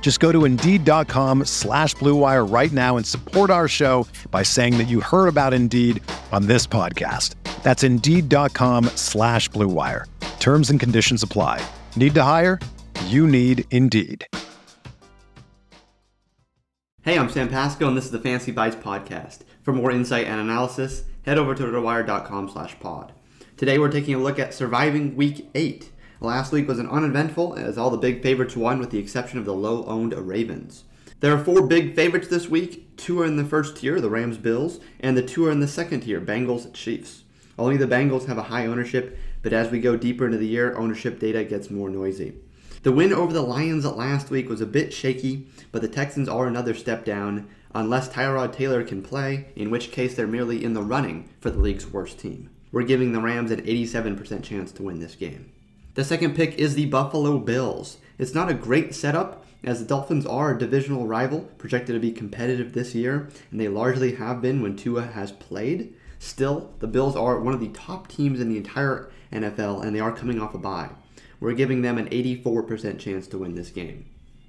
Just go to Indeed.com/BlueWire right now and support our show by saying that you heard about Indeed on this podcast. That's Indeed.com/BlueWire. Terms and conditions apply. Need to hire? You need Indeed. Hey, I'm Sam Pasco, and this is the Fantasy Bites Podcast. For more insight and analysis, head over to rotowire.com/pod. Today we're taking a look at surviving Week 8. Last week was an uneventful, as all the big favorites won with the exception of the low-owned Ravens. There are four big favorites this week. Two are in the first tier, the Rams-Bills, and the two are in the second tier, Bengals-Chiefs. Only the Bengals have a high ownership, but as we go deeper into the year, ownership data gets more noisy. The win over the Lions last week was a bit shaky, but the Texans are another step down, unless Tyrod Taylor can play, in which case they're merely in the running for the league's worst team. We're giving the Rams an 87% chance to win this game. The second pick is the Buffalo Bills. It's not a great setup, as the Dolphins are a divisional rival, projected to be competitive this year, and they largely have been when Tua has played. Still, the Bills are one of the top teams in the entire NFL, and they are coming off a bye. We're giving them an 84% chance to win this game.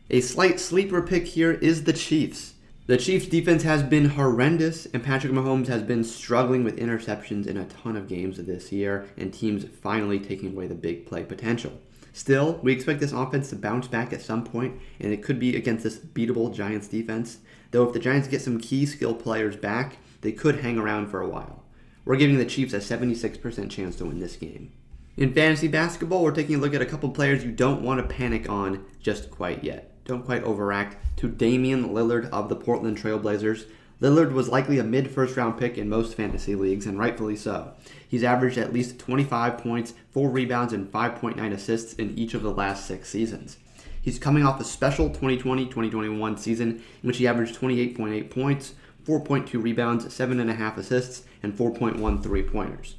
A slight sleeper pick here is the Chiefs. The Chiefs' defense has been horrendous, and Patrick Mahomes has been struggling with interceptions in a ton of games this year, and teams finally taking away the big play potential. Still, we expect this offense to bounce back at some point, and it could be against this beatable Giants defense, though if the Giants get some key skill players back, they could hang around for a while. We're giving the Chiefs a 76% chance to win this game. In fantasy basketball, we're taking a look at a couple players you don't want to panic on just quite yet. Don't quite overact, to Damian Lillard of the Portland Trailblazers. Lillard was likely a mid-first round pick in most fantasy leagues, and rightfully so. He's averaged at least 25 points, 4 rebounds, and 5.9 assists in each of the last 6 seasons. He's coming off a special 2020-2021 season in which he averaged 28.8 points, 4.2 rebounds, 7.5 assists, and 4.1 three-pointers.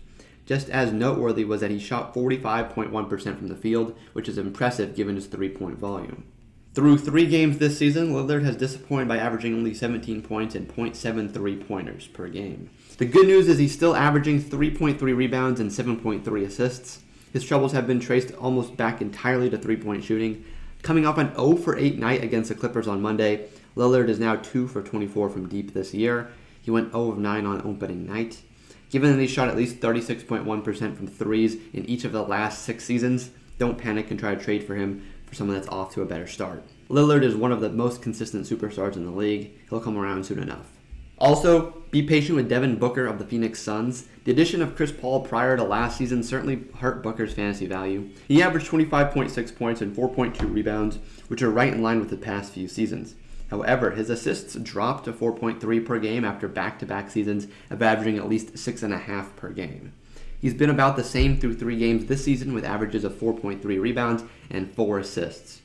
Just as noteworthy was that he shot 45.1% from the field, which is impressive given his three-point volume. Through 3 games this season, Lillard has disappointed by averaging only 17 points and 0.7 three-pointers per game. The good news is he's still averaging 3.3 rebounds and 7.3 assists. His troubles have been traced almost back entirely to three-point shooting. Coming off an 0-for-8 night against the Clippers on Monday, Lillard is now 2-for-24 from deep this year. He went 0-of-9 on opening night. Given that he shot at least 36.1% from threes in each of the last 6 seasons, don't panic and try to trade for him for someone that's off to a better start. Lillard is one of the most consistent superstars in the league. He'll come around soon enough. Also, be patient with Devin Booker of the Phoenix Suns. The addition of Chris Paul prior to last season certainly hurt Booker's fantasy value. He averaged 25.6 points and 4.2 rebounds, which are right in line with the past few seasons. However, his assists dropped to 4.3 per game after back-to-back seasons of averaging at least 6.5 per game. He's been about the same through 3 games this season with averages of 4.3 rebounds and 4 assists.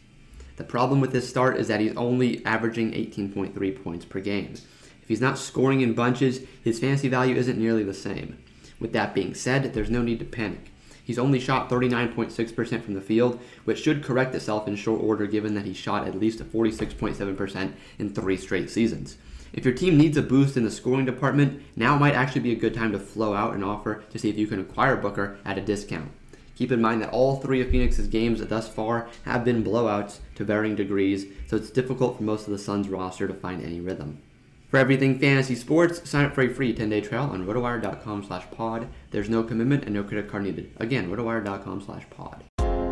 The problem with his start is that he's only averaging 18.3 points per game. If he's not scoring in bunches, his fantasy value isn't nearly the same. With that being said, there's no need to panic. He's only shot 39.6% from the field, which should correct itself in short order given that he shot at least 46.7% in 3 straight seasons. If your team needs a boost in the scoring department, now might actually be a good time to flow out an offer to see if you can acquire Booker at a discount. Keep in mind that all 3 of Phoenix's games thus far have been blowouts to varying degrees, so it's difficult for most of the Suns roster to find any rhythm. For everything fantasy sports, sign up for a free 10-day trial on rotowire.com/pod. There's no commitment and no credit card needed. Again, rotowire.com/pod.